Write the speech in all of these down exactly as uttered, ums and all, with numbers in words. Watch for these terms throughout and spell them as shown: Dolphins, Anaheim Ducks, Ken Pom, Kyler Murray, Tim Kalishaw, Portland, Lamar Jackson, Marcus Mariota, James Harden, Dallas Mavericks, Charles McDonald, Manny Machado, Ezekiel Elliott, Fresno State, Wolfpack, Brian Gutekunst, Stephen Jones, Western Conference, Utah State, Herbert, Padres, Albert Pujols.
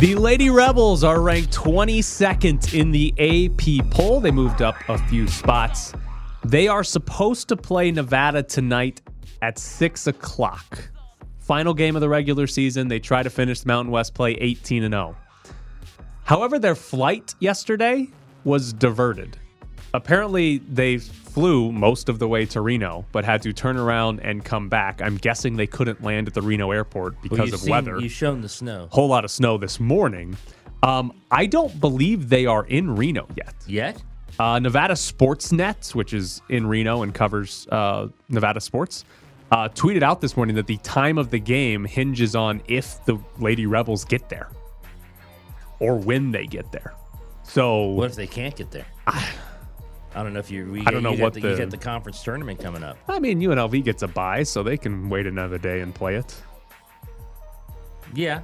The Lady Rebels are ranked twenty-second in the A P poll. They moved up a few spots. They are supposed to play Nevada tonight at six o'clock. Final game of the regular season. They try to finish the Mountain West play eighteen and oh. However, their flight yesterday was diverted. Apparently, they flew most of the way to Reno, but had to turn around and come back. I'm guessing they couldn't land at the Reno airport because well, you've of seen, weather. You've shown the snow. Whole lot of snow this morning. Um, I don't believe they are in Reno yet. Yet? Uh, Nevada Sportsnet, which is in Reno and covers uh, Nevada sports, uh, tweeted out this morning that the time of the game hinges on if the Lady Rebels get there or when they get there. So, what if they can't get there? I, I don't know if you. I don't know what the, the you get the conference tournament coming up. I mean, U N L V gets a bye, so they can wait another day and play it. Yeah.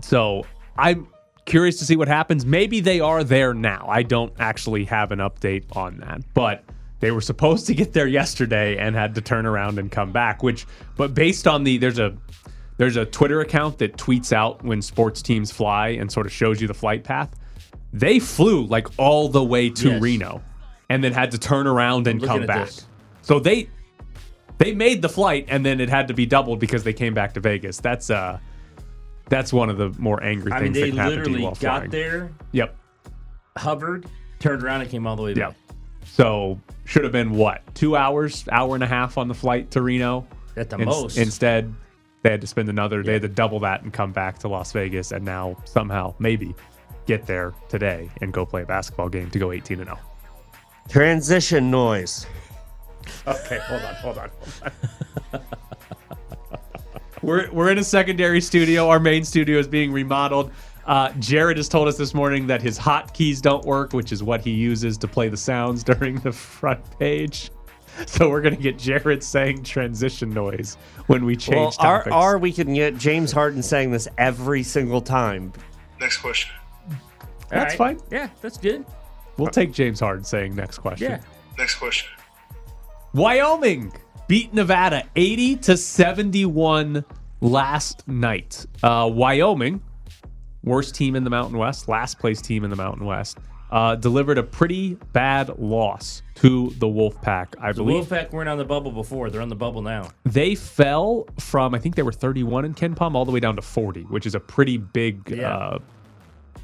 So I'm curious to see what happens. Maybe they are there now. I don't actually have an update on that, but they were supposed to get there yesterday and had to turn around and come back. Which, but based on the there's a there's a Twitter account that tweets out when sports teams fly and sort of shows you the flight path. They flew like all the way to yes. Reno. And then had to turn around and come back. This. So they they made the flight, and then it had to be doubled because they came back to Vegas. That's uh, that's one of the more angry I things mean, that can happen to you while flying. They literally got there, yep, hovered, turned around, and came all the way back. Yep. So should have been, what, two hours, hour and a half on the flight to Reno? At the In- most. Instead, they had to spend another, yep. they had to double that and come back to Las Vegas, and now somehow, maybe, get there today and go play a basketball game to go eighteen and oh. Transition noise. Okay, hold on, hold on, hold on. We're we're in a secondary studio. Our main studio is being remodeled. Uh, Jared has told us this morning that his hotkeys don't work, which is what he uses to play the sounds during the front page. So we're gonna get Jared saying transition noise when we change well, topics. Or, or we can get James Harden saying this every single time. Next question. That's right. Fine. Yeah, that's good. We'll take James Harden saying next question. Yeah. Next question. Wyoming beat Nevada eighty to seventy-one last night. Uh, Wyoming, worst team in the Mountain West, last place team in the Mountain West, uh, delivered a pretty bad loss to the Wolfpack, I the believe. The Wolfpack weren't on the bubble before. They're on the bubble now. They fell from, I think they were thirty-one in Ken Pom all the way down to forty, which is a pretty big yeah. uh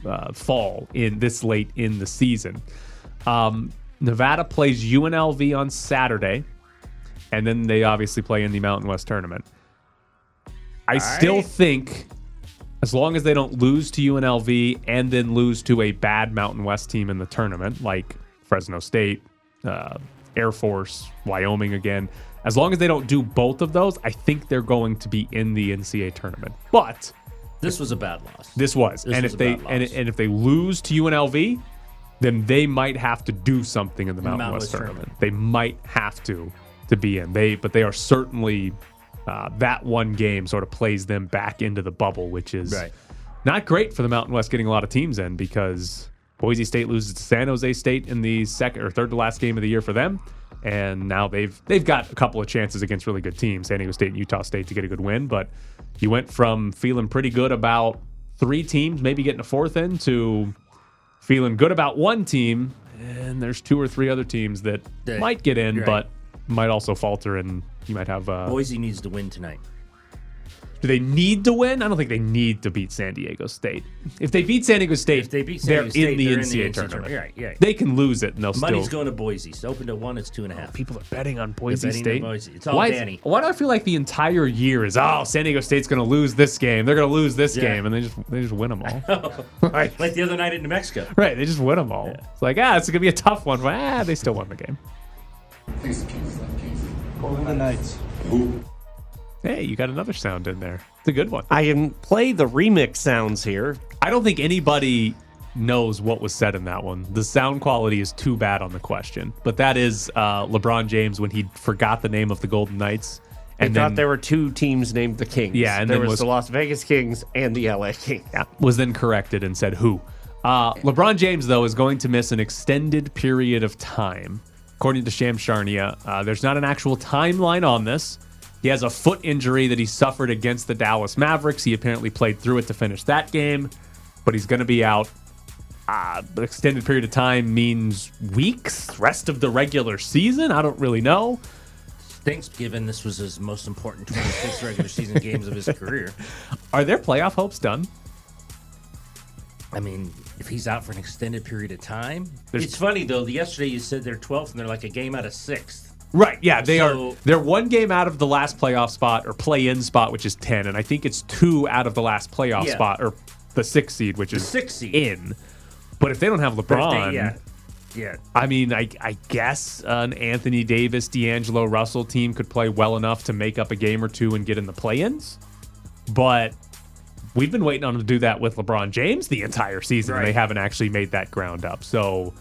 Uh, fall in this late in the season. Um, Nevada plays U N L V on Saturday, and then they obviously play in the Mountain West tournament. I All still right. think, as long as they don't lose to U N L V and then lose to a bad Mountain West team in the tournament, like Fresno State, uh, Air Force, Wyoming again, as long as they don't do both of those, I think they're going to be in the N C A A tournament. But this was a bad loss. This was. This and was if they and, and if they lose to U N L V, then they might have to do something in the Mountain, Mountain West tournament. tournament. They might have to to be in. They but they are certainly uh, that one game sort of plays them back into the bubble, which is right. not great for the Mountain West getting a lot of teams in, because Boise State loses to San Jose State in the second or third to last game of the year for them. And now they've they've got a couple of chances against really good teams, San Diego State and Utah State, to get a good win. But you went from feeling pretty good about three teams, maybe getting a fourth in, to feeling good about one team, and there's two or three other teams that they, might get in, right. but might also falter, and you might have... Uh, Boise needs to win tonight. Do they need to win? I don't think they need to beat San Diego State. If they beat San Diego State, if they beat San Diego they're State, in the they're N C A A, in the N C A A tournament. tournament. Right, right. They can lose it, and they'll Money's still... Money's going to Boise. It's open to one. It's two and a half. Oh, people are betting on Boise betting State. On Boise. It's all why, Danny. Why do I feel like the entire year is, oh, San Diego State's going to lose this game. They're going to lose this yeah. game, and they just they just win them all. Right. Like the other night in New Mexico. Right, they just win them all. Yeah. It's like, ah, it's going to be a tough one. But, ah, they still won the game. Please, Kings, Kings. Golden Knights. Who? Hey, you got another sound in there. It's a good one. I can play the remix sounds here. I don't think anybody knows what was said in that one. The sound quality is too bad on the question. But that is uh, LeBron James when he forgot the name of the Golden Knights. And he then, thought there were two teams named the Kings. Yeah, and there was, was the Las Vegas Kings and the L A Kings. Yeah, was then corrected and said who. Uh, LeBron James, though, is going to miss an extended period of time. According to Sham Charnia, uh, there's not an actual timeline on this. He has a foot injury that he suffered against the Dallas Mavericks. He apparently played through it to finish that game. but he's going to be out. Uh, an extended period of time means weeks, rest of the regular season. I don't really know. Stinks, given this was his most important twenty-six regular season games of his career. Are their playoff hopes done? I mean, if he's out for an extended period of time. There's... It's funny, though. Yesterday you said they're twelfth, and they're like a game out of sixth. Right, yeah. They so... are. They're one game out of the last playoff spot, or play-in spot, which is ten, and I think it's two out of the last playoff yeah. spot, or the sixth seed, which the is six seed. in. But if they don't have LeBron, they, yeah. yeah, I mean, I, I guess an Anthony Davis, D'Angelo Russell team could play well enough to make up a game or two and get in the play-ins. But we've been waiting on them to do that with LeBron James the entire season. Right. And they haven't actually made that ground up. So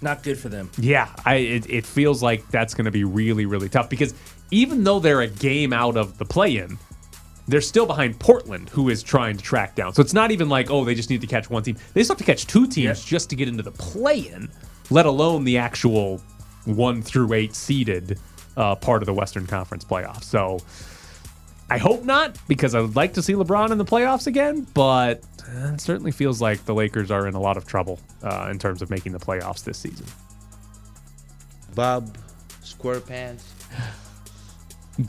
not good for them. Yeah, I it, it feels like that's going to be really, really tough because even though they're a game out of the play-in, they're still behind Portland, who is trying to track down. So it's not even like, oh, they just need to catch one team. They just have to catch two teams yep. just to get into the play-in, let alone the actual one through eight seeded uh, part of the Western Conference playoffs. So I hope not, because I would like to see LeBron in the playoffs again, but it certainly feels like the Lakers are in a lot of trouble uh, in terms of making the playoffs this season. Bob SquarePants.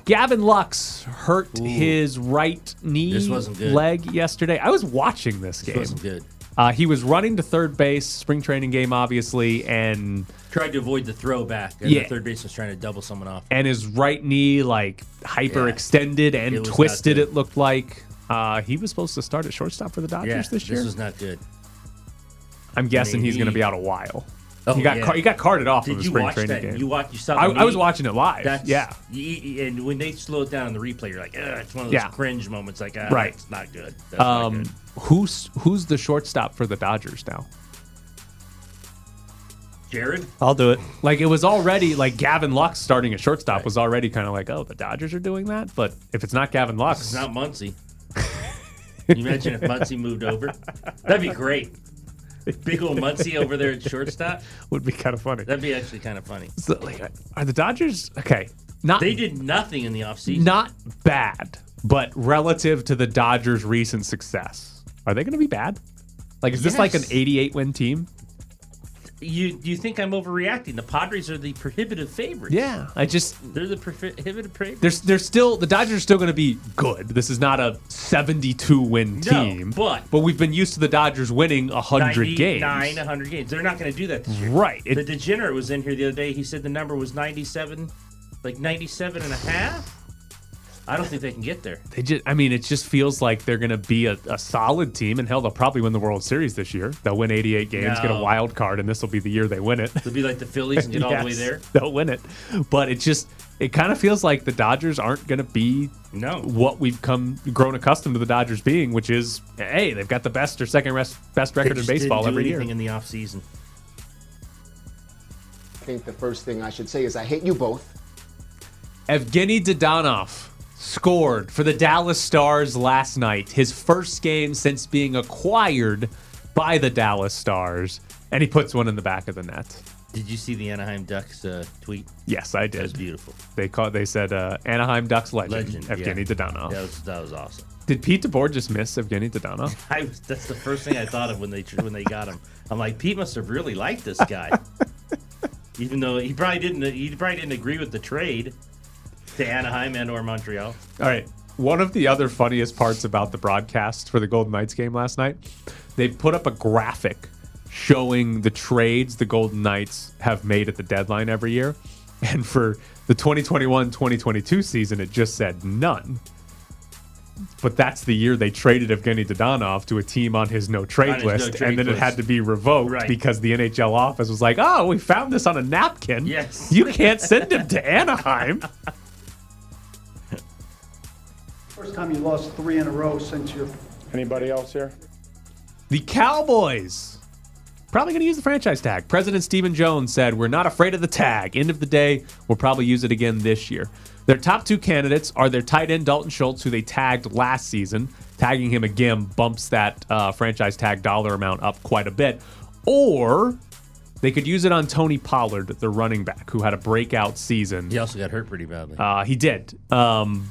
Gavin Lux hurt Ooh. his right knee leg yesterday. I was watching this, this game. Wasn't good. Uh, he was running to third base, spring training game, obviously, and tried to avoid the throwback. And yeah. the third base was trying to double someone off. And his right knee, like, hyperextended yeah. and it twisted, it looked like. Uh, he was supposed to start at shortstop for the Dodgers yeah, this year. This was not good. I'm guessing Maybe. he's going to be out a while. Oh, you got yeah. car- you got carded off Did of a spring watch training that? game. You watch you saw. I, I was watching it live. That's, yeah, you, and when they slow it down in the replay, you're like, it's one of those yeah. cringe moments. Like, ah, right, it's not good. That's um, not good. Who's who's the shortstop for the Dodgers now? Jared, I'll do it. Like it was already like Gavin Lux starting at shortstop right. was already kind of like, oh, the Dodgers are doing that. But if it's not Gavin Lux, it's not Muncy. You imagine if Muncy moved over? That'd be great. Big old Muncy over there at shortstop would be kind of funny. That'd be actually kind of funny. So, like, are the Dodgers okay? Not they did nothing in the offseason. Not bad, but relative to the Dodgers' recent success, are they going to be bad? Like, is yes. this like an eighty-eight win team? You you think I'm overreacting? The Padres are the prohibitive favorites. Yeah, I just they're the prohibitive favorites. They're they're still the Dodgers are still going to be good. This is not a seventy-two win team. No, but but we've been used to the Dodgers winning a hundred games. Nine, a hundred games. They're not going to do that this year. Right. It, the degenerate was in here the other day. He said the number was ninety-seven, like ninety-seven and a half. I don't think they can get there. They just, I mean, it just feels like they're going to be a, a solid team, and hell, they'll probably win the World Series this year. They'll win eighty-eight games, no. get a wild card, and this will be the year they win it. They'll be like the Phillies and get yes, all the way there. They'll win it. But it just, it kind of feels like the Dodgers aren't going to be no. what we've come grown accustomed to the Dodgers being, which is, hey, they've got the best or second rest, best record in baseball every year. They didn't do anything in the offseason. I think the first thing I should say is I hate you both. Evgeni Dadonov scored for the Dallas Stars last night, his first game since being acquired by the Dallas Stars, and he puts one in the back of the net. Did you see the Anaheim Ducks uh, tweet? Yes, I did. That was beautiful. They called, they said uh, Anaheim Ducks legend, legend Evgeni yeah. Dadonov. That was, that was awesome. Did Pete DeBoer just miss Evgeni Dadonov? I was, that's the first thing I thought of when they when they got him. I'm like, Pete must have really liked this guy, even though he probably didn't he probably didn't agree with the trade to Anaheim and or Montreal. All right. One of the other funniest parts about the broadcast for the Golden Knights game last night, they put up a graphic showing the trades the Golden Knights have made at the deadline every year. And for the twenty twenty-one twenty twenty-two season, it just said none. But that's the year they traded Evgeni Dadonov to a team on his no-trade list, no trade and then list. It had to be revoked right. because the N H L office was like, oh, we found this on a napkin. Yes. You can't send him to Anaheim. First time you lost three in a row since you're... Anybody else here? The Cowboys. Probably going to use the franchise tag. President Stephen Jones said, we're not afraid of the tag. End of the day, we'll probably use it again this year. Their top two candidates are their tight end, Dalton Schultz, who they tagged last season. Tagging him again bumps that uh, franchise tag dollar amount up quite a bit. Or they could use it on Tony Pollard, the running back, who had a breakout season. He also got hurt pretty badly. Uh, he did. Um...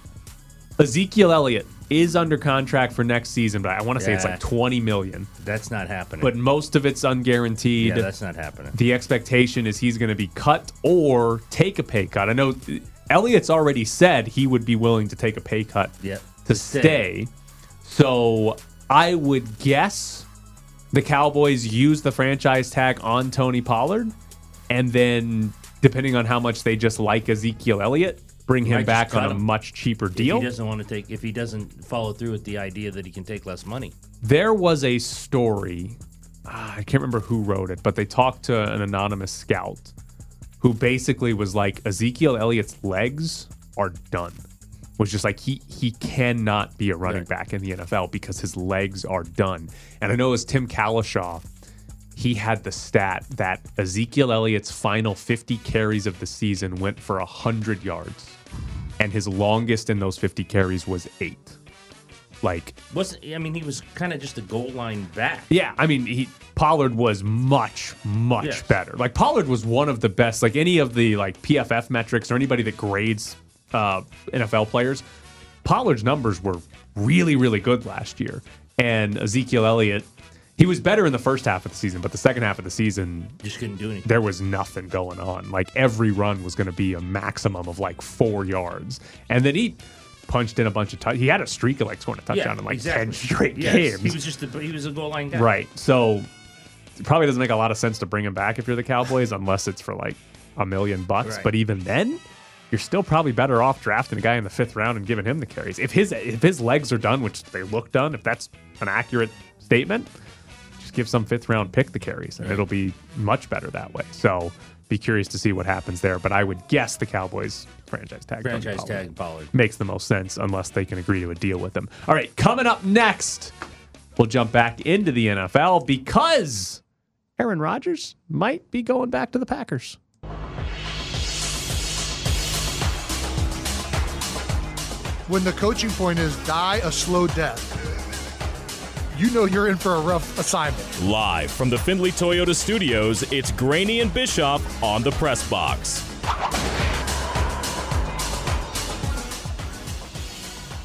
Ezekiel Elliott is under contract for next season, but I want to yeah. say it's like twenty million dollars. That's not happening. But most of it's unguaranteed. Yeah, that's not happening. The expectation is he's going to be cut or take a pay cut. I know Elliott's already said he would be willing to take a pay cut yep. to stay. stay. So I would guess the Cowboys use the franchise tag on Tony Pollard, and then depending on how much they just like Ezekiel Elliott, bring him back on a much cheaper deal. If he doesn't want to take, if he doesn't follow through with the idea that he can take less money. There was a story, uh, I can't remember who wrote it, but they talked to an anonymous scout who basically was like, Ezekiel Elliott's legs are done. Was just like he he cannot be a running back in the N F L because his legs are done. And I know it was Tim Kalishaw. He had the stat that Ezekiel Elliott's final fifty carries of the season went for one hundred yards. And his longest in those fifty carries was eight. Like, wasn't I mean, he was kind of just a goal line back. Yeah, I mean, he Pollard was much, much yes. better. Like, Pollard was one of the best. Like, any of the, like, P F F metrics or anybody that grades uh, N F L players, Pollard's numbers were really, really good last year. And Ezekiel Elliott, he was better in the first half of the season, but the second half of the season just couldn't do anything. There was nothing going on. Like, every run was going to be a maximum of like four yards. And then he punched in a bunch of touchdowns. He had a streak of like scoring a touchdown yeah, in like exactly. ten straight yes. games. He was just a, he was a goal line guy. Right. So it probably doesn't make a lot of sense to bring him back if you're the Cowboys unless it's for like a million bucks. Right. But even then, you're still probably better off drafting a guy in the fifth round and giving him the carries. If his if his legs are done, which they look done, if that's an accurate statement, just give some fifth round pick the carries, and right. it'll be much better that way. So be curious to see what happens there. But I would guess the Cowboys franchise tag franchise Pollard tag Pollard makes the most sense unless they can agree to a deal with him. All right, coming up next, we'll jump back into the N F L because Aaron Rodgers might be going back to the Packers. When the coaching point is die a slow death, you know you're in for a rough assignment. Live from the Findlay Toyota Studios, it's Graney and Bischoff on the Press Box.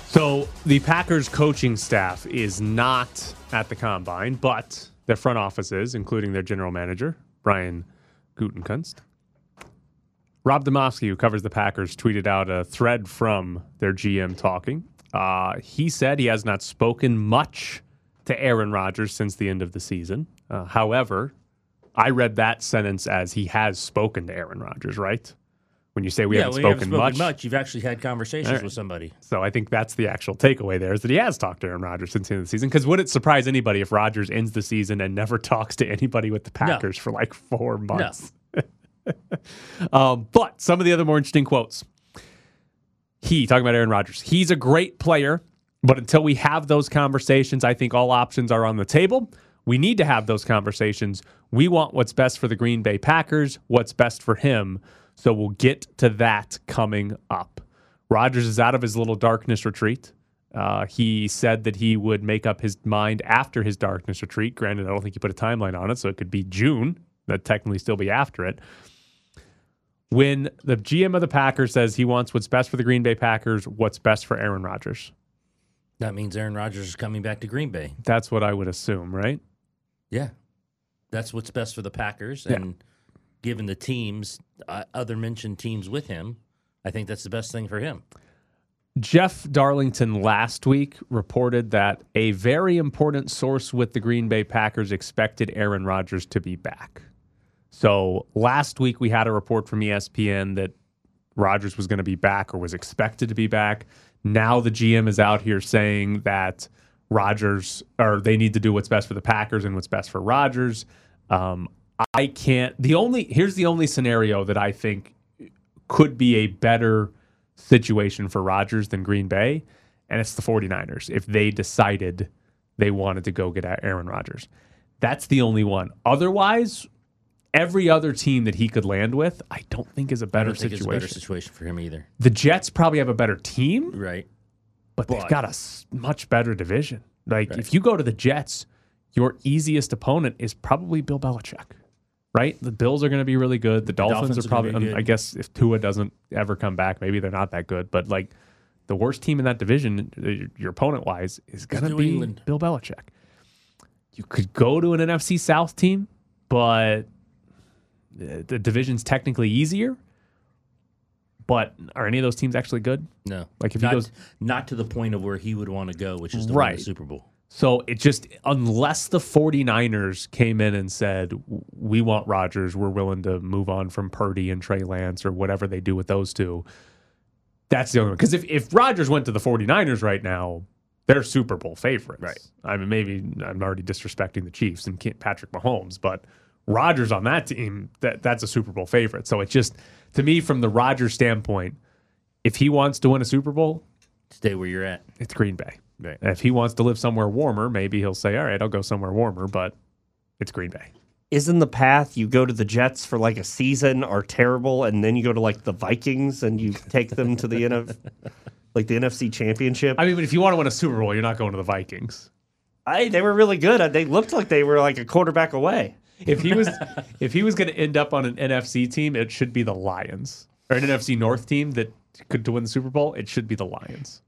So the Packers coaching staff is not at the Combine, but their front office is, including their general manager, Brian Gutekunst. Rob Domofsky, who covers the Packers, tweeted out a thread from their G M talking. Uh, he said he has not spoken much to Aaron Rodgers since the end of the season. Uh, however, I read that sentence as he has spoken to Aaron Rodgers, right? When you say we yeah, haven't spoken, haven't spoken much, much, you've actually had conversations right. with somebody. So I think that's the actual takeaway there is that he has talked to Aaron Rodgers since the end of the season. Because would it surprise anybody if Rodgers ends the season and never talks to anybody with the Packers no. for like four months? No. um, but some of the other more interesting quotes. He, talking about Aaron Rodgers, he's a great player, but until we have those conversations, I think all options are on the table. We need to have those conversations. We want what's best for the Green Bay Packers, what's best for him. So we'll get to that coming up. Rodgers is out of his little darkness retreat. Uh, he said that he would make up his mind after his darkness retreat. Granted, I don't think he put a timeline on it, so it could be June. That'd technically still be after it. When the G M of the Packers says he wants what's best for the Green Bay Packers, what's best for Aaron Rodgers? That means Aaron Rodgers is coming back to Green Bay. That's what I would assume, right? Yeah. That's what's best for the Packers. Yeah. And given the teams, uh, other mentioned teams with him, I think that's the best thing for him. Jeff Darlington last week reported that a very important source with the Green Bay Packers expected Aaron Rodgers to be back. So last week we had a report from E S P N that Rodgers was going to be back or was expected to be back. Now the G M is out here saying that Rodgers, or they need to do what's best for the Packers and what's best for Rodgers. Um, I can't. The only here's the only scenario that I think could be a better situation for Rodgers than Green Bay, and it's the forty-niners. If they decided they wanted to go get Aaron Rodgers, that's the only one. Otherwise, every other team that he could land with, I don't think is a better I don't think situation. It's a better situation for him either. The Jets probably have a better team, right? But well, they've got a much better division. Like right. if you go to the Jets, your easiest opponent is probably Bill Belichick, right? The Bills are going to be really good. The, the Dolphins, Dolphins are probably. Are I guess if Tua doesn't ever come back, maybe they're not that good. But like the worst team in that division, your opponent-wise, is going to be England. Bill Belichick. You could go to an N F C South team, but the division's technically easier. But are any of those teams actually good? No. Like if not, he goes not to the point of where he would want to go, which is to right. win the Super Bowl. So it just, unless the 49ers came in and said, we want Rodgers, we're willing to move on from Purdy and Trey Lance or whatever they do with those two, that's the only one. Because if, if Rodgers went to the 49ers right now, they're Super Bowl favorites. Right. I mean, maybe I'm already disrespecting the Chiefs and Patrick Mahomes, but Rodgers on that team, that that's a Super Bowl favorite. So it just, to me, from the Rodgers standpoint, if he wants to win a Super Bowl, stay where you're at. It's Green Bay. Right. If he wants to live somewhere warmer, maybe he'll say, all right, I'll go somewhere warmer, but it's Green Bay. Isn't the path you go to the Jets for like a season are terrible, and then you go to like the Vikings and you take them to the N F C, like the N F C Championship? I mean, but if you want to win a Super Bowl, you're not going to the Vikings. I, they were really good. They looked like they were like a quarterback away. If he was if he was going to end up on an N F C team, it should be the Lions. Or an N F C North team that could to win the Super Bowl, it should be the Lions.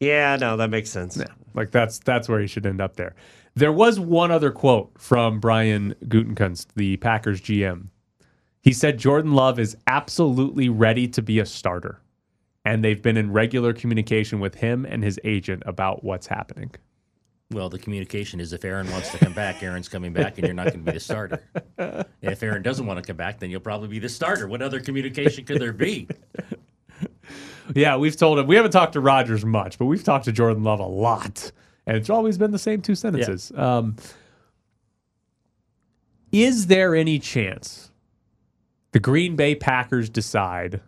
Yeah, no, that makes sense. Yeah, like that's that's where he should end up there. There was one other quote from Brian Gutekunst, the Packers G M. He said Jordan Love is absolutely ready to be a starter, and they've been in regular communication with him and his agent about what's happening. Well, the communication is if Aaron wants to come back, Aaron's coming back, and you're not going to be the starter. And if Aaron doesn't want to come back, then you'll probably be the starter. What other communication could there be? Yeah, we've told him. We haven't talked to Rodgers much, but we've talked to Jordan Love a lot. And it's always been the same two sentences. Yeah. Um, is there any chance the Green Bay Packers decide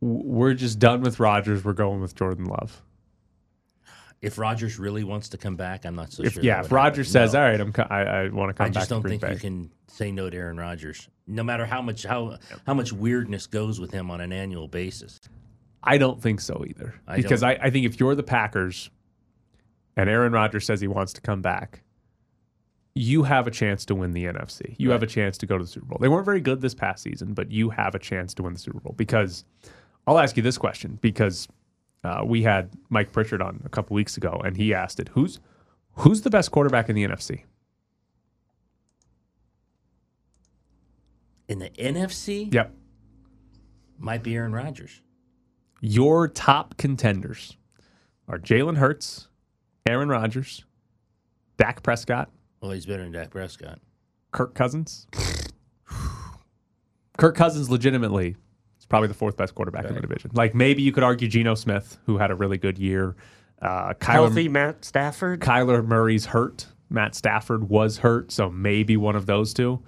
we're just done with Rodgers, we're going with Jordan Love? If Rodgers really wants to come back, I'm not so if, sure. Yeah, if Rodgers says, no. "All right, I'm co- I, I want to come back," I just back don't to think Bay. You can say no to Aaron Rodgers, no matter how much how how much weirdness goes with him on an annual basis. I don't think so either, I because I, I think if you're the Packers, and Aaron Rodgers says he wants to come back, you have a chance to win the N F C. You right. have a chance to go to the Super Bowl. They weren't very good this past season, but you have a chance to win the Super Bowl. Because I'll ask you this question, because. Uh, we had Mike Pritchard on a couple weeks ago, and he asked it, who's who's the best quarterback in the N F C? In the N F C? Yep. Might be Aaron Rodgers. Your top contenders are Jalen Hurts, Aaron Rodgers, Dak Prescott. Well, he's better than Dak Prescott. Kirk Cousins. Kirk Cousins legitimately. Probably the fourth best quarterback right. in the division. Like maybe you could argue Geno Smith, who had a really good year. Uh, Kyler, Healthy Matt Stafford. Kyler Murray's hurt. Matt Stafford was hurt, so maybe one of those two.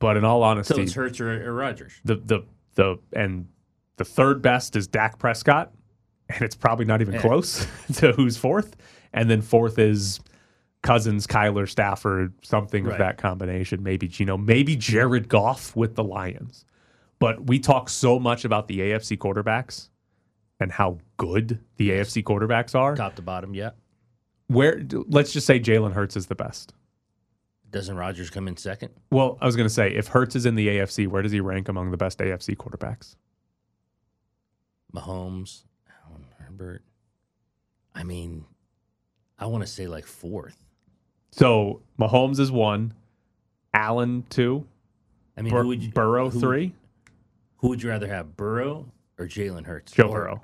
But in all honesty, so it's Hurts or, or Rodgers. The the the and the third best is Dak Prescott, and it's probably not even yeah. close to who's fourth. And then fourth is Cousins, Kyler, Stafford, something right. of that combination. Maybe Geno, maybe Jared Goff with the Lions. But we talk so much about the A F C quarterbacks and how good the A F C quarterbacks are. Top to bottom, yeah. Where let's just say Jalen Hurts is the best. Doesn't Rodgers come in second? Well, I was going to say, if Hurts is in the A F C, where does he rank among the best A F C quarterbacks? Mahomes, Allen, Herbert. I mean, I want to say like fourth. So Mahomes is one. Allen, two. I mean, Bur- who would you, Burrow, who, three. Who would you rather have, Burrow or Jalen Hurts? Joe or, Burrow.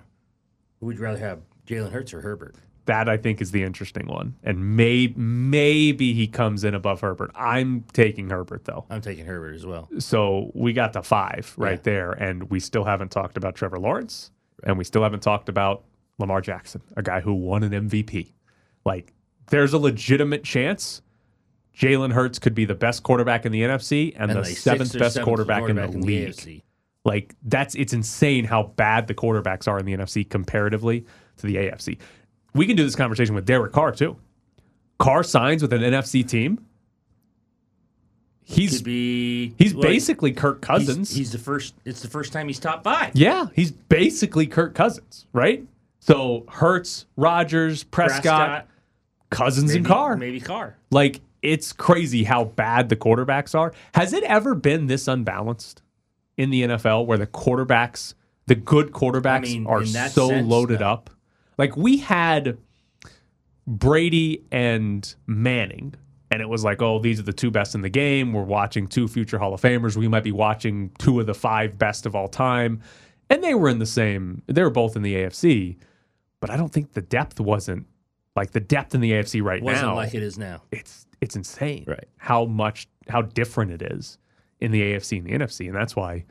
Who would you rather have, Jalen Hurts or Herbert? That, I think, is the interesting one. And may, maybe he comes in above Herbert. I'm taking Herbert, though. I'm taking Herbert as well. So we got the five right yeah. there, and we still haven't talked about Trevor Lawrence, right. and we still haven't talked about Lamar Jackson, a guy who won an M V P. Like, there's a legitimate chance Jalen Hurts could be the best quarterback in the N F C and, and the like seventh best seventh quarterback, quarterback in the league. In the A F C. Like, that's it's insane how bad the quarterbacks are in the N F C comparatively to the A F C. We can do this conversation with Derek Carr, too. Carr signs with an N F C team. He's be, he's like, basically Kirk Cousins. He's, he's the first. It's the first time he's top five. Yeah, he's basically Kirk Cousins, right? So Hurts, Rodgers, Prescott, Prescott Cousins, maybe, and Carr. Maybe Carr. Like, it's crazy how bad the quarterbacks are. Has it ever been this unbalanced in the N F L, where the quarterbacks, The good quarterbacks I mean, are so sense, loaded though. up. Like, we had Brady and Manning, and it was like, oh, these are the two best in the game. We're watching two future Hall of Famers. We might be watching two of the five best of all time. And they were in the same, they were both in the A F C. But I don't think the depth wasn't, like, the depth in the A F C right wasn't now. Wasn't like it is now. It's it's insane right. how much, how different it is in the A F C and the N F C. And that's why,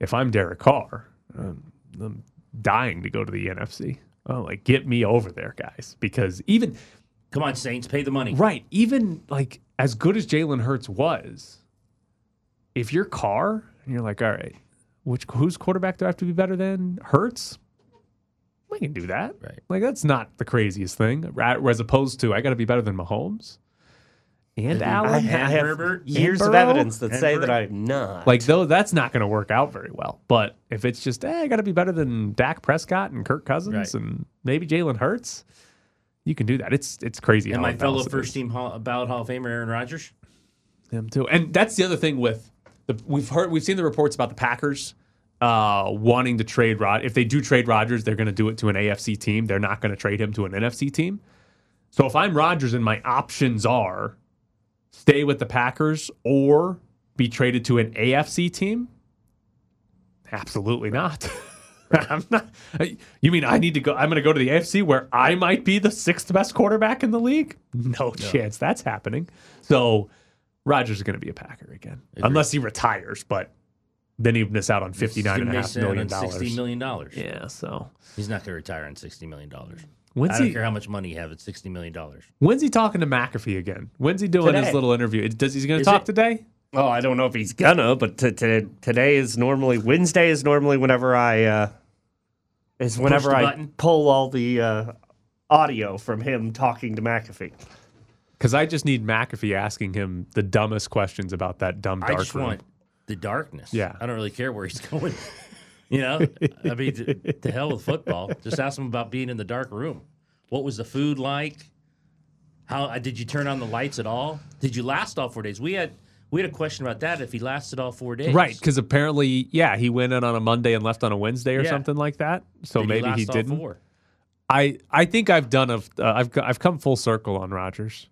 if I'm Derek Carr, I'm, I'm dying to go to the N F C. Oh, like, get me over there, guys. Because even... Come on, Saints, pay the money. Right. Even, like, as good as Jalen Hurts was, if you're Carr, and you're like, all right, which whose quarterback do I have to be better than? Hurts? We can do that. Right. Like, that's not the craziest thing. As opposed to, I got to be better than Mahomes. And Allen. I, I have Herbert, years Burrow, of evidence that say Burrow. that I'm not. Like, though, that's not going to work out very well. But if it's just, eh, I got to be better than Dak Prescott and Kirk Cousins right. and maybe Jalen Hurts, you can do that. It's it's crazy. And my fellow first-team ballot Hall of Famer Aaron Rodgers. Him too. And that's the other thing with the we've heard we've seen the reports about the Packers uh, wanting to trade Rod. If they do trade Rodgers, they're going to do it to an A F C team. They're not going to trade him to an N F C team. So if I'm Rodgers and my options are stay with the Packers or be traded to an A F C team? Absolutely not. I'm not. You mean I need to go? I'm going to go to the A F C where I might be the sixth best quarterback in the league? No, no. chance that's happening. So Rodgers is going to be a Packer again, unless he retires. But then he'd miss out on fifty-nine and a half million dollars, sixty million dollars. Yeah, so he's not going to retire on sixty million dollars. When's I don't he, care how much money you have. It's sixty million dollars. When's he talking to McAfee again? When's he doing today. his little interview? Does he's going to talk it, today? Oh, I don't know if he's gonna, but t- t- today is normally Wednesday is normally whenever I uh, is whenever I button. pull all the uh, audio from him talking to McAfee. Because I just need McAfee asking him the dumbest questions about that dumb dark room. I just room. want the darkness. Yeah, I don't really care where he's going. You know, I mean, to, to hell with football. Just ask them about being in the dark room. What was the food like? How uh, did you turn on the lights at all? Did you last all four days? We had we had a question about that. If he lasted all four days, right? Because apparently, yeah, he went in on a Monday and left on a Wednesday or yeah. something like that. So did maybe he, he all didn't. Four? I I think I've done a uh, I've I've come full circle on Rodgers,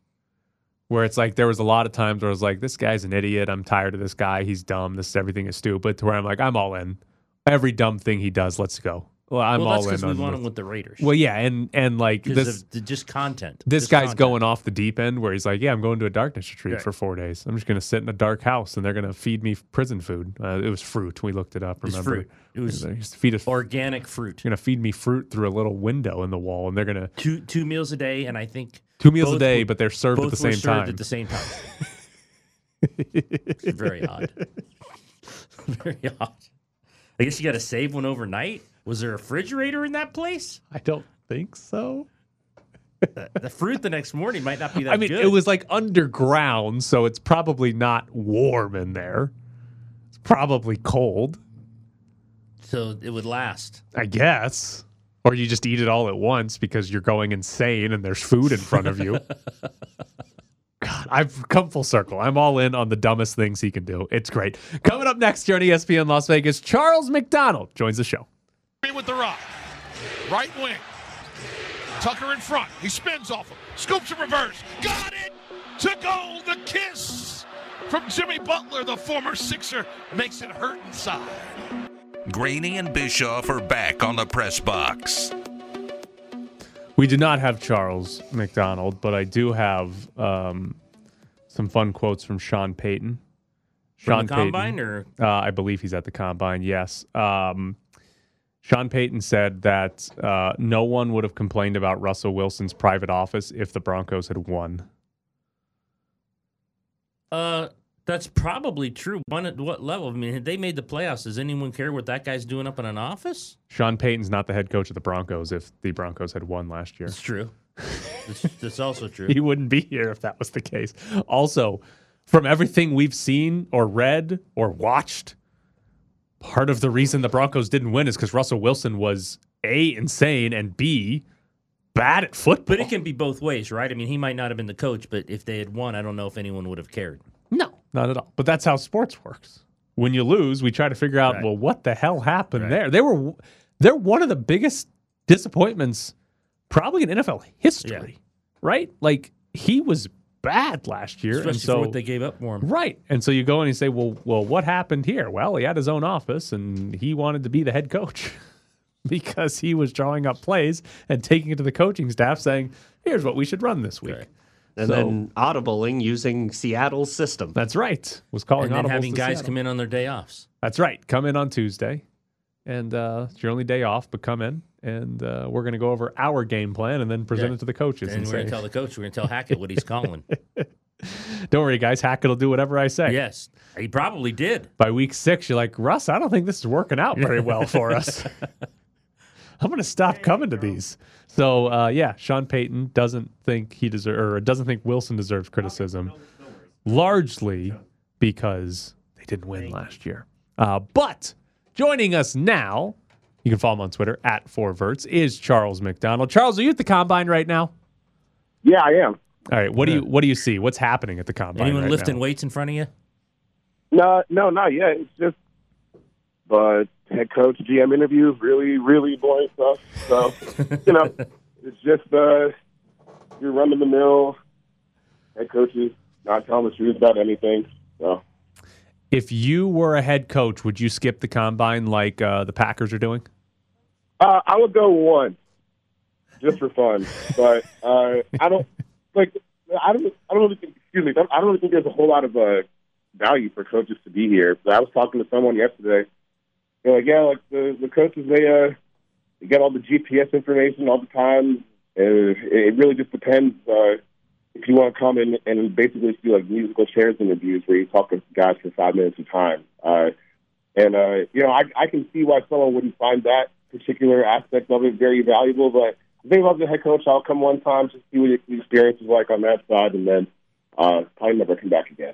where it's like there was a lot of times where I was like, this guy's an idiot. I'm tired of this guy. He's dumb. This everything is stupid. To where I'm like, I'm all in. Every dumb thing he does, let's go. Well, I'm well, that's all in. We on want him with the Raiders. Well, yeah, and and like this, of the, just content. This just guy's content. going off the deep end where he's like, "Yeah, I'm going to a darkness retreat right. for four days. I'm just going to sit in a dark house, and they're going to feed me prison food. Uh, it was fruit. We looked it up. Remember, it was fruit. It was they're just feed us organic fruit. You're going to feed me fruit through a little window in the wall, and they're going to two two meals a day, and I think two meals both, a day, but they're served both at the same served time. At the same time. It's very odd. Very odd. I guess you got to save one overnight. Was there a refrigerator in that place? I don't think so. the, the fruit the next morning might not be that good. I mean, good. It was like underground, so it's probably not warm in there. It's probably cold. So it would last. I guess. Or you just eat it all at once because you're going insane and there's food in front of you. God, I've come full circle. I'm all in on the dumbest things he can do. It's great. Coming up next here on E S P N Las Vegas, Charles McDonald joins the show. With the rock. Right wing. Tucker in front. He spins off him. Scoops in reverse. Got it to goal. The kiss from Jimmy Butler, the former Sixer, makes it hurt inside. Graney and Bischoff are back on the press box. We do not have Charles McDonald, but I do have um, some fun quotes from Sean Payton. Sean from the Payton, combine, or uh, I believe he's at the combine. Yes. Um, Sean Payton said that uh, no one would have complained about Russell Wilson's private office if the Broncos had won. Uh, that's probably true. One at what level? I mean, had they made the playoffs, does anyone care what that guy's doing up in an office? Sean Payton's not the head coach of the Broncos if the Broncos had won last year. It's true. That's, that's also true. He wouldn't be here if that was the case. Also, from everything we've seen or read or watched, part of the reason the Broncos didn't win is because Russell Wilson was, A, insane, and B, bad at football. But it can be both ways, right? I mean, he might not have been the coach, but if they had won, I don't know if anyone would have cared. No, not at all. But that's how sports works. When you lose, we try to figure out, right. well, what the hell happened right. there? They were, they're one of the biggest disappointments probably in N F L history, yeah. right? Like, he was bad last year. Especially and so, for what they gave up for him. Right. And so you go and you say, well, well, what happened here? Well, he had his own office, and he wanted to be the head coach because he was drawing up plays and taking it to the coaching staff saying, here's what we should run this week. Right. And so, then audibling using Seattle's system. That's right. Was calling audibles. And then having guys Seattle. come in on their day offs. That's right. Come in on Tuesday. And uh, it's your only day off, but come in. And uh, we're going to go over our game plan and then present yeah. it to the coaches. And, and we're going to tell the coach. We're going to tell Hackett what he's calling. Don't worry, guys. Hackett will do whatever I say. Yes. He probably did. By week six, you're like, Russ, I don't think this is working out very well for us. I'm going to stop coming to these. So, uh, yeah, Sean Payton doesn't think he deserve, or doesn't think Wilson deserves criticism, largely because they didn't win last year. Uh, but joining us now, you can follow him on Twitter, at four verts, is Charles McDonald. Charles, are you at the Combine right now? Yeah, I am. All right, what do you what do you see? What's happening at the Combine Anyone right lifting now? weights in front of you? No, no, not yet. It's just, but... head coach, G M interviews, really, really boring stuff. So, you know, it's just uh, you're running the mill. Head coaches not telling the truth about anything. So, if you were a head coach, would you skip the Combine like uh, the Packers are doing? Uh, I would go one, just for fun. But uh, I don't like. I don't. I don't really think. Excuse me. I don't really think there's a whole lot of uh, value for coaches to be here. But I was talking to someone yesterday. They're like, yeah, like the, the coaches, they, uh, they get all the G P S information all the time. And it really just depends uh, if you want to come in and basically do like musical chairs interviews where you talk with guys for five minutes at a time. Uh, and, uh, you know, I, I can see why someone wouldn't find that particular aspect of it very valuable. But if they love the head coach, I'll come one time to see what the experience is like on that side and then uh, probably never come back again.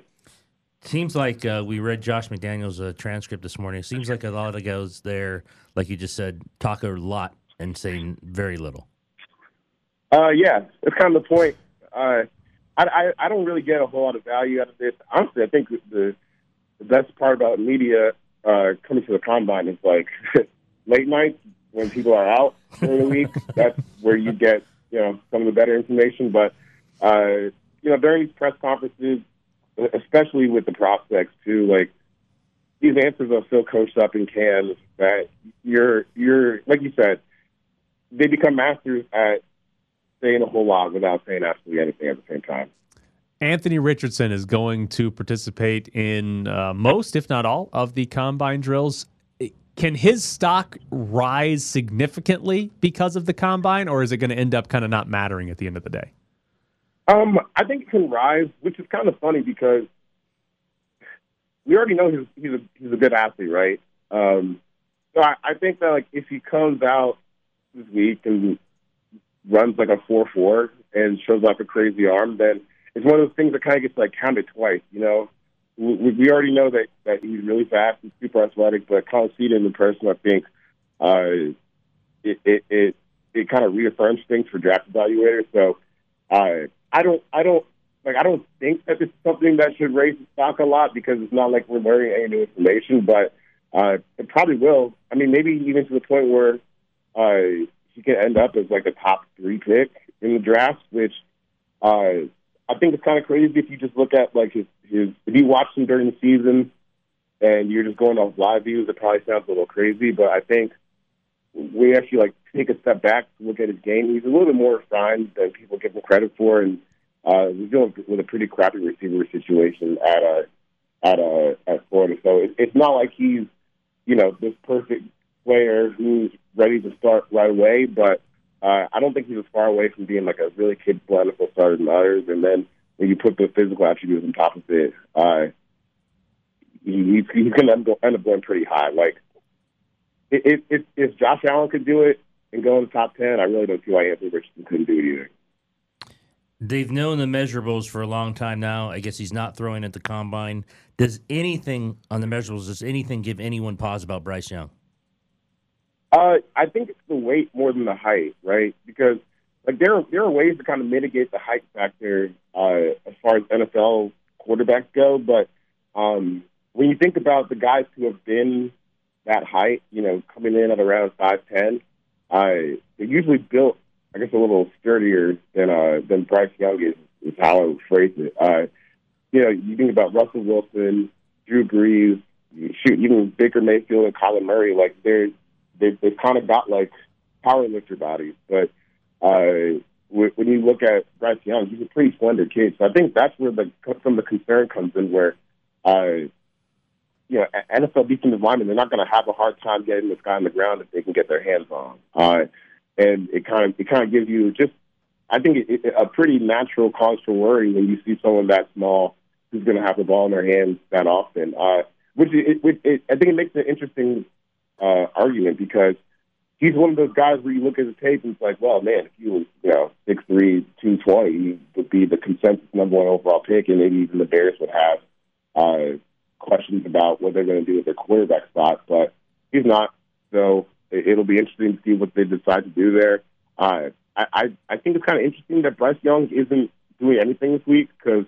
Seems like uh, we read Josh McDaniels' uh, transcript this morning. It seems like a lot of guys there, like you just said, talk a lot and say very little. Uh, yeah, that's kind of the point. Uh, I, I I don't really get a whole lot of value out of this. Honestly, I think the, the best part about media uh, coming to the Combine is like late nights when people are out during the week. That's where you get, you know, some of the better information. But, uh, you know, during these press conferences, especially with the prospects too, like these answers are so coached up in cans that you're you're like you said, they become masters at saying a whole lot without saying absolutely anything at the same time. Anthony Richardson is going to participate in uh, most, if not all, of the Combine drills. Can his stock rise significantly because of the Combine, or is it going to end up kind of not mattering at the end of the day? Um, I think it can rise, which is kind of funny because we already know he's he's a, he's a good athlete, right? Um, so I, I think that like if he comes out this week and runs like a four four and shows off a crazy arm, then it's one of those things that kind of gets like counted twice. You know, we, we already know that, that he's really fast and super athletic, but kind of seeing him in person, I think uh, it it it, it kind of reaffirms things for draft evaluators. So. Uh, I don't, I don't, like, I don't think that this is something that should raise the stock a lot because it's not like we're learning any new information, but uh, it probably will. I mean, maybe even to the point where uh, he can end up as like a top three pick in the draft, which uh, I think is kind of crazy if you just look at like his, his, if you watch him during the season and you're just going off live views, it probably sounds a little crazy, but I think we actually like take a step back to look at his game. He's a little bit more refined than people give him credit for, and uh, he's dealing with a pretty crappy receiver situation at a, at a, at Florida. So it, it's not like he's, you know, this perfect player who's ready to start right away. But uh, I don't think he's as far away from being like a really capable N F L starter than others. And then when you put the physical attributes on top of it, uh, he, he's going to end up going pretty high. Like. If, if, if Josh Allen could do it and go in the top ten, I really don't see why Anthony Richardson couldn't do it either. They've known the measurables for a long time now. I guess he's not throwing at the Combine. Does anything on the measurables, does anything give anyone pause about Bryce Young? Uh, I think it's the weight more than the height, right? Because like there are, there are ways to kind of mitigate the height factor uh, as far as N F L quarterbacks go, but um, when you think about the guys who have been that height, you know, coming in at around five ten, uh, they're usually built, I guess, a little sturdier than uh, than Bryce Young is, is how I would phrase it. Uh, you know, you think about Russell Wilson, Drew Brees, shoot, even Baker Mayfield and Kyler Murray, like, they're, they've, they've kind of got, like, power lifter bodies. But uh, when you look at Bryce Young, he's a pretty slender kid. So I think that's where the, some of the concern comes in, where, uh, you know, N F L defensive linemen, they're not going to have a hard time getting this guy on the ground if they can get their hands on. Uh, and it kind of it kind of gives you just, I think, it, it, a pretty natural cause for worry when you see someone that small who's going to have the ball in their hands that often. Uh, which it, it, it, I think it makes an interesting uh, argument, because he's one of those guys where you look at his tape and it's like, well, man, if he was, you know, six three, two twenty, he would be the consensus number one overall pick, and maybe even the Bears would have uh, questions about what they're going to do with their quarterback spot. But he's not, so it'll be interesting to see what they decide to do there. Uh, I, I, I think it's kind of interesting that Bryce Young isn't doing anything this week, because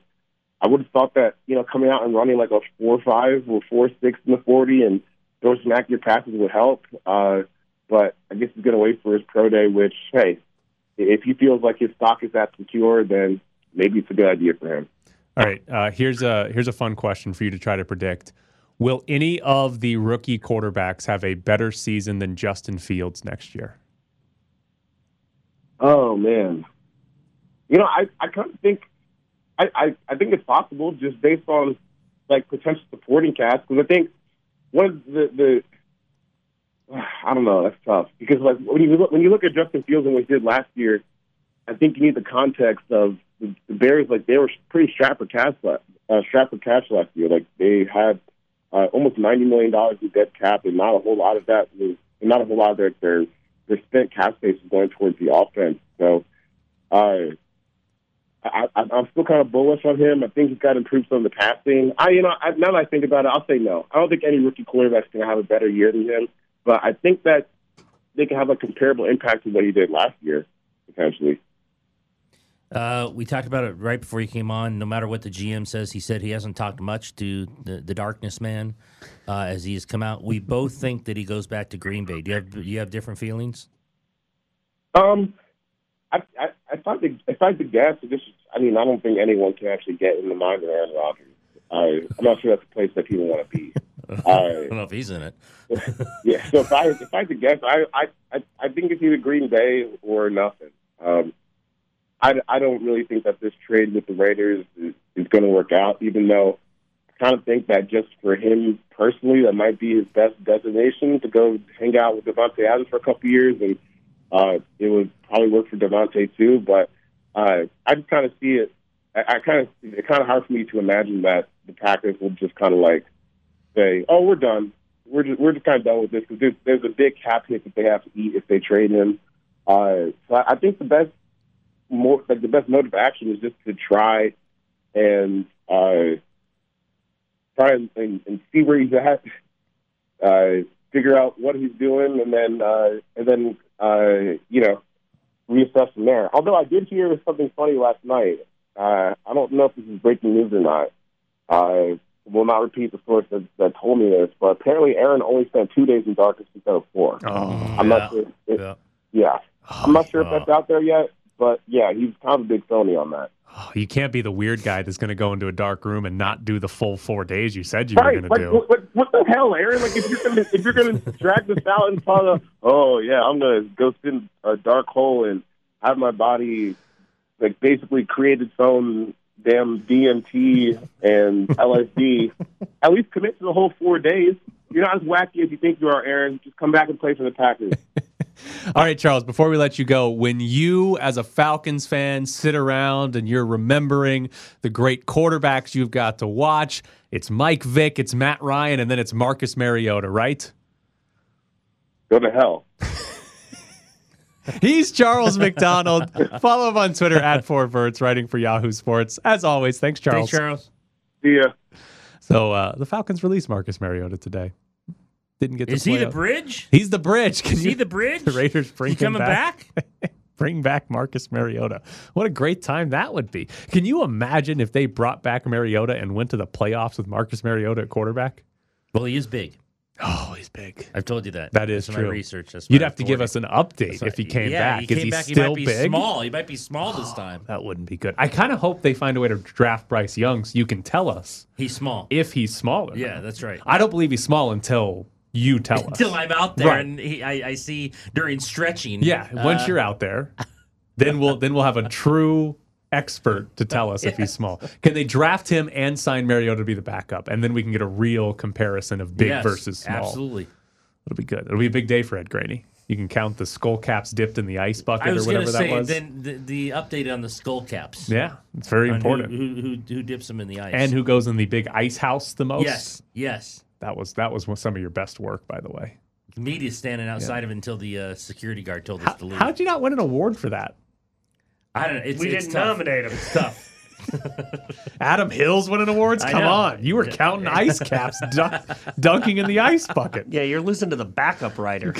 I would have thought that, you know, coming out and running like a four five or four six in the forty and throw some accurate passes would help. Uh, but I guess he's going to wait for his pro day, which, hey, if he feels like his stock is that secure, then maybe it's a good idea for him. All right, uh, here's a here's a fun question for you to try to predict. Will any of the rookie quarterbacks have a better season than Justin Fields next year? Oh, man. You know, I, I kind of think I, I, I think it's possible, just based on, like, potential supporting cast. Because I think one of the, the – I don't know, that's tough. Because, like, when you, look, when you look at Justin Fields and what he did last year, I think you need the context of – the Bears, like, they were pretty strapped for cash last, uh, strapped for cash last year. Like, they had uh, almost ninety million dollars in dead cap, and not a whole lot of that was, not a whole lot of their their, their spent cap space was going towards the offense. So, uh, I, I, I'm still kind of bullish on him. I think he's got to improve some of the passing. I, you know, I, now that I think about it, I'll say no. I don't think any rookie quarterback's going to have a better year than him, but I think that they can have a comparable impact to what he did last year, potentially. Uh, we talked about it right before you came on. No matter what the G M says, he said he hasn't talked much to the, the darkness man uh, as he has come out. We both think that he goes back to Green Bay. Do you have do you have different feelings? Um, I I, I thought the I thought the gas. This is, I mean, I don't think anyone can actually get in the mind of Aaron Rodgers. I, I'm not sure that's a place that people want to be. I don't know if he's in it. Yeah. So if I if I had to guess, I I I think it's either Green Bay or nothing. Um. I, I don't really think that this trade with the Raiders is, is going to work out, even though I kind of think that just for him personally, that might be his best destination, to go hang out with Devontae Adams for a couple years, and uh, it would probably work for Devontae too. But uh, I just kind of see it. I, I kind of it's kind of hard for me to imagine that the Packers will just kind of like say, "Oh, we're done. We're just we're just kind of done with this," because there's, there's a big cap hit that they have to eat if they trade him. Uh, so I, I think the best. More like the best mode of action is just to try and uh, try and, and, and see where he's at, uh, figure out what he's doing, and then uh, and then uh, you know, reassess from there. Although I did hear something funny last night. Uh, I don't know if this is breaking news or not. I will not repeat the source that, that told me this, but apparently Aaron only spent two days in darkness instead of four. Oh, I'm yeah. not sure. If, yeah, yeah. Oh, I'm not sure oh. if that's out there yet. But, yeah, he's kind of a big phony on that. Oh, you can't be the weird guy that's going to go into a dark room and not do the full four days you said you right. were going like, to do. What, what, what the hell, Aaron? Like, if you're gonna, if you're going to drag this out and follow, oh, yeah, I'm going to go sit in a dark hole and have my body, like, basically create its own damn D M T and L S D, at least commit to the whole four days. You're not as wacky as you think you are, Aaron. Just come back and play for the Packers. All right, Charles, before we let you go, when you, as a Falcons fan, sit around and you're remembering the great quarterbacks you've got to watch, it's Mike Vick, it's Matt Ryan, and then it's Marcus Mariota, right? Go to hell. He's Charles McDonald. Follow him on Twitter, at four verts, writing for Yahoo Sports. As always, thanks, Charles. Thanks, Charles. See ya. So uh, the Falcons released Marcus Mariota today. Didn't get to Is he the out. bridge? He's the bridge. Can Is you, he the bridge? The Raiders bring he him back. Is he coming back? bring back Marcus Mariota. What a great time that would be. Can you imagine if they brought back Mariota and went to the playoffs with Marcus Mariota at quarterback? Well, he is big. Oh, he's big. I've told you that. That is that's true. My research. You'd have to give us an update not, if he came yeah, back. He came is he back, still he might be big? Small. He might be small oh, this time. That wouldn't be good. I kind of hope they find a way to draft Bryce Young so you can tell us he's small. If he's smaller. Yeah, that's right. I don't believe he's small until you tell us. Until I'm out there right. and he, I, I see during stretching. Yeah, uh, once you're out there, then we'll then we'll have a true expert to tell us yes. if he's small. Can they draft him and sign Mariota to be the backup? And then we can get a real comparison of big yes, versus small. Absolutely. It'll be good. It'll be a big day for Ed Grady. You can count the skull caps dipped in the ice bucket or whatever say, that was. Then the, the update on the skull caps. Yeah, it's very important. Who, who, who dips them in the ice. And who goes in the big ice house the most. Yes, yes. That was, that was some of your best work, by the way. The media's standing outside yeah. of until the uh, security guard told us to leave. How'd you not win an award for that? I don't know. It's, we it's didn't tough. nominate him. It's tough. Adam Hills winning awards? Come on. You were counting ice caps, dunk, dunking in the ice bucket. Yeah, you're losing to the backup rider.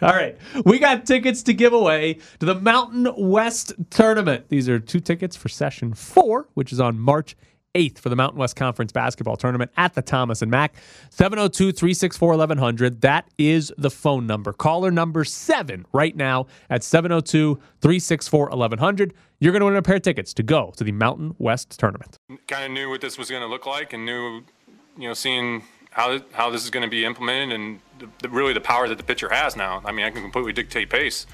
All right. We got tickets to give away to the Mountain West Tournament. These are two tickets for Session four, which is on March eighth for the Mountain West Conference Basketball Tournament at the Thomas and Mack. seven oh two, three six four, eleven hundred. That is the phone number. Caller number seven right now at seven oh two, three six four, eleven hundred. You're going to win a pair of tickets to go to the Mountain West Tournament. Kind of knew what this was going to look like and knew, you know, seeing how how this is going to be implemented and the, the, really the power that the pitcher has now. I mean, I can completely dictate pace.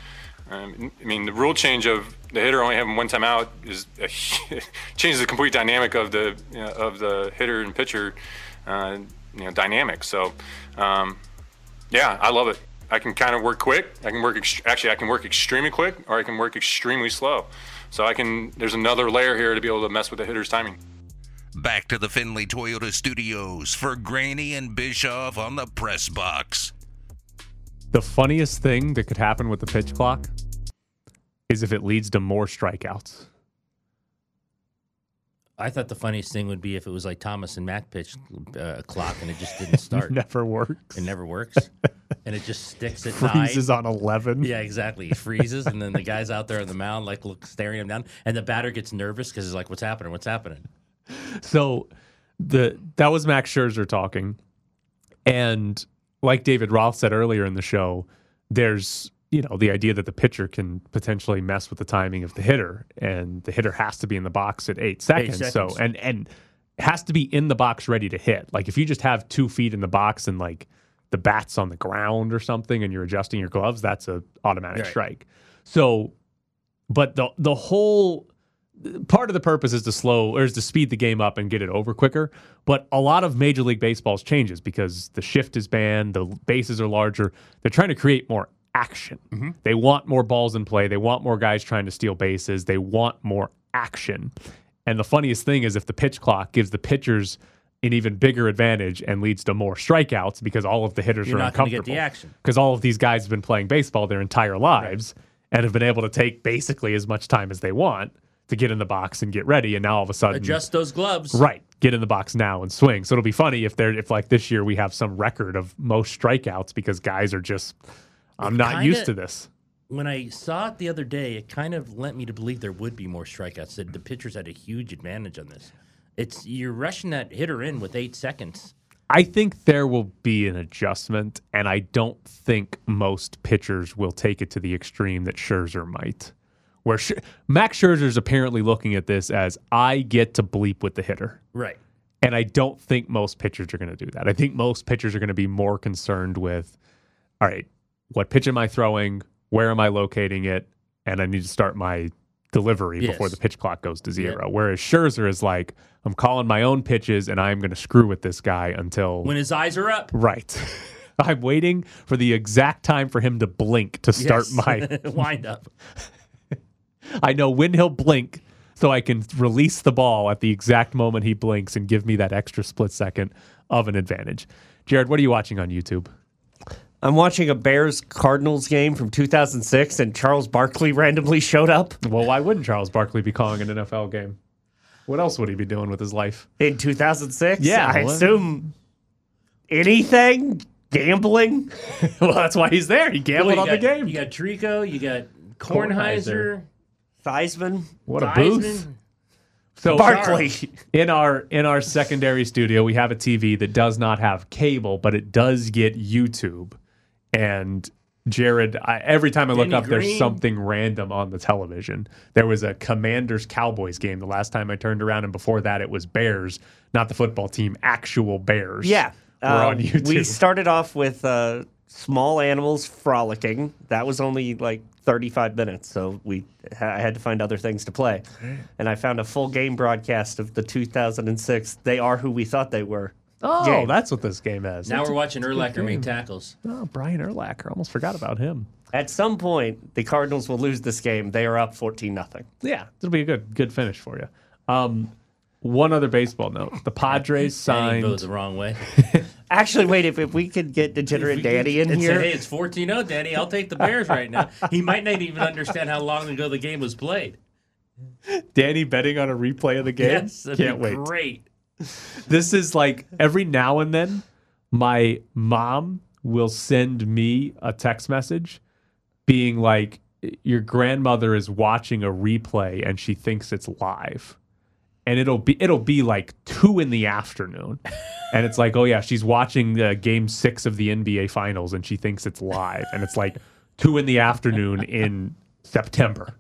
Um, I mean, the rule change of the hitter only having one time out is a, changes the complete dynamic of the you know, of the hitter and pitcher uh, you know, dynamic. So, um, yeah, I love it. I can kind of work quick. I can work ext- actually. I can work extremely quick, or I can work extremely slow. So I can. There's another layer here to be able to mess with the hitter's timing. Back to the Findlay Toyota Studios for Graney and Bischoff on the press box. The funniest thing that could happen with the pitch clock is if it leads to more strikeouts. I thought the funniest thing would be if it was like Thomas and Mack pitch uh, clock and it just didn't start. It never works. It never works. And it just sticks at nine. Freezes on eleven. Yeah, exactly. It freezes, and then the guy's out there on the mound, like look, staring him down, and the batter gets nervous because he's like, what's happening? What's happening? So the that was Max Scherzer talking, and like David Roth said earlier in the show, there's, you know, the idea that the pitcher can potentially mess with the timing of the hitter, and the hitter has to be in the box at eight seconds. Eight seconds. So and and has to be in the box ready to hit. Like if you just have two feet in the box and like the bat's on the ground or something and you're adjusting your gloves, that's an automatic right. strike. So but the the whole part of the purpose is to slow or is to speed the game up and get it over quicker. But a lot of Major League Baseball's changes because the shift is banned, the bases are larger. They're trying to create more action. Mm-hmm. They want more balls in play. They want more guys trying to steal bases. They want more action. And the funniest thing is if the pitch clock gives the pitchers an even bigger advantage and leads to more strikeouts because all of the hitters You're are not uncomfortable. Get the action. Because all of these guys have been playing baseball their entire lives right. and have been able to take basically as much time as they want to get in the box and get ready, and now all of a sudden adjust those gloves. Right, get in the box now and swing. So it'll be funny if they're if like this year we have some record of most strikeouts because guys are just I'm it not kinda, used to this. When I saw it the other day, it kind of lent me to believe there would be more strikeouts. The, the pitchers had a huge advantage on this. It's you're rushing that hitter in with eight seconds. I think there will be an adjustment, and I don't think most pitchers will take it to the extreme that Scherzer might. Where Sh- Max Scherzer is apparently looking at this as I get to bleep with the hitter. Right. And I don't think most pitchers are going to do that. I think most pitchers are going to be more concerned with, all right, what pitch am I throwing? Where am I locating it? And I need to start my delivery yes. before the pitch clock goes to zero. Yep. Whereas Scherzer is like, I'm calling my own pitches and I'm going to screw with this guy until... when his eyes are up. Right. I'm waiting for the exact time for him to blink to start yes. my... wind up. I know when he'll blink, so I can release the ball at the exact moment he blinks and give me that extra split second of an advantage. Jared, what are you watching on YouTube? I'm watching a Bears-Cardinals game from two thousand six, and Charles Barkley randomly showed up. Well, why wouldn't Charles Barkley be calling an N F L game? What else would he be doing with his life? In two thousand six? Yeah. I what? assume anything? Gambling? Well, that's why he's there. He gambled well, on got, the game. You got Trico, you got... Kornheiser. Theismann. What a booth. So Barkley. In our in our secondary studio, we have a T V that does not have cable, but it does get YouTube. And Jared, I, every time I look Denny up, Green. There's something random on the television. There was a Commanders-Cowboys game the last time I turned around, and before that it was Bears, not the football team, actual Bears. Yeah. Were um, on YouTube. We started off with uh, small animals frolicking. That was only like thirty-five minutes, so we I had to find other things to play. And I found a full game broadcast of the two thousand six They Are Who We Thought They Were. Oh, game. That's what this game is. Now that's we're watching Urlacher make tackles. Oh, Brian Urlacher. Almost forgot about him. At some point, the Cardinals will lose this game. They are up fourteen nothing Yeah, it'll be a good good finish for you. Um, one other baseball note. The Padres signed... Danny goes the wrong way. Actually, wait, if, if we could get Degenerate Danny in here... Say, hey, it's fourteen oh Danny. I'll take the Bears right now. He might not even understand how long ago the game was played. Danny betting on a replay of the game? Yes, that'd Can't be wait. Great. This is like every now and then my mom will send me a text message being like, your grandmother is watching a replay and she thinks it's live. And it'll be it'll be like two in the afternoon. And it's like, oh yeah, she's watching the game six of the N B A finals and she thinks it's live. And it's like two in the afternoon in September.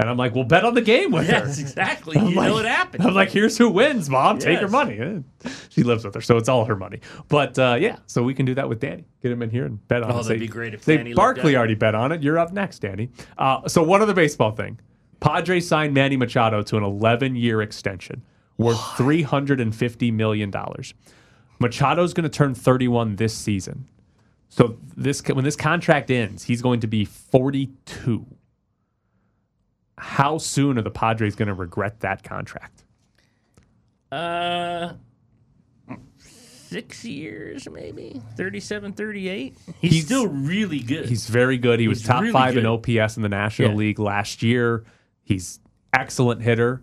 And I'm like, well, bet on the game with yes, her. Yes, exactly. I'm you like, know what happened. I'm like, here's who wins, Mom. Yes. Take her money. She lives with her, so it's all her money. But, uh, yeah, so we can do that with Danny. Get him in here and bet on it. Oh, that'd be great if Danny Barkley already bet on it. You're up next, Danny. Uh, so one other baseball thing. Padres signed Manny Machado to an eleven-year extension worth three hundred fifty million dollars Machado's going to turn thirty-one this season. So this when this contract ends, he's going to be forty-two How soon are the Padres going to regret that contract? Uh, six years, maybe. thirty-seven, thirty-eight He's, he's still really good. He's very good. He he's was top really five good. in O P S in the National yeah. League last year. He's excellent hitter,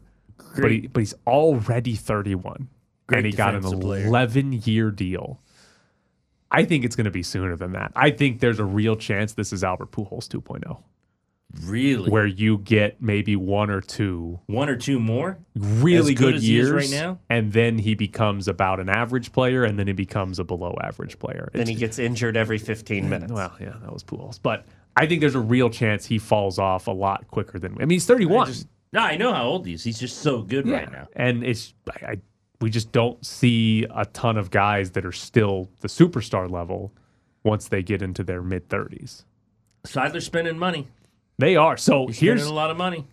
but, he, but he's already thirty-one Great and he got an eleven-year deal. I think it's going to be sooner than that. I think there's a real chance this is Albert Pujols two point oh Really? Where you get maybe one or two. One or two more? Really good, good years. Right now? And then he becomes about an average player, and then he becomes a below average player. Then it's, he gets injured every fifteen minutes Well, yeah, that was Pujols. But I think there's a real chance he falls off a lot quicker than... I mean, he's thirty-one I just, no, I know how old he is. He's just so good yeah. right now. And it's I, I, we just don't see a ton of guys that are still the superstar level once they get into their mid-thirties Seidler's spending money. They are. So He's here's a lot of money.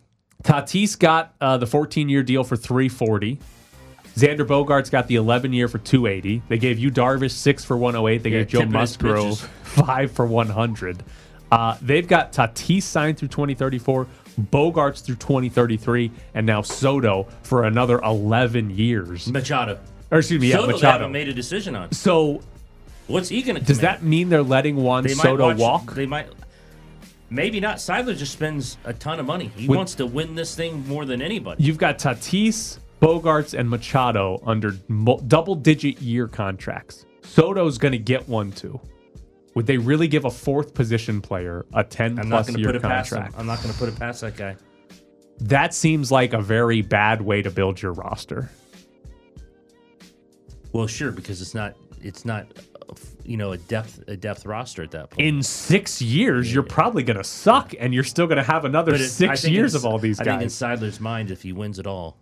Tatis got uh, the fourteen-year deal for three forty Xander Bogaerts got the eleven-year for two eighty They gave you Darvish six for one oh eight They yeah, gave Joe Musgrove five for one hundred Uh, they've got Tatis signed through twenty thirty-four Bogaerts through twenty thirty-three and now Soto for another eleven years Machado, or excuse me, Soto yeah, Machado. They haven't made a decision on. So, what's he going to? Does that mean they're letting Juan they Soto watch, walk? They might. Maybe not. Seidler just spends a ton of money. He With, wants to win this thing more than anybody. You've got Tatis, Bogaerts, and Machado under mo- double-digit year contracts. Soto's going to get one, too. Would they really give a fourth position player a ten-plus-year contract? I'm not going to put it past that guy. That seems like a very bad way to build your roster. Well, sure, because it's not... It's not you know, a depth a depth roster at that point. In six years, yeah, you're yeah. probably going to suck, and you're still going to have another it, six years of all these I guys. I think in Seidler's mind, if he wins it all,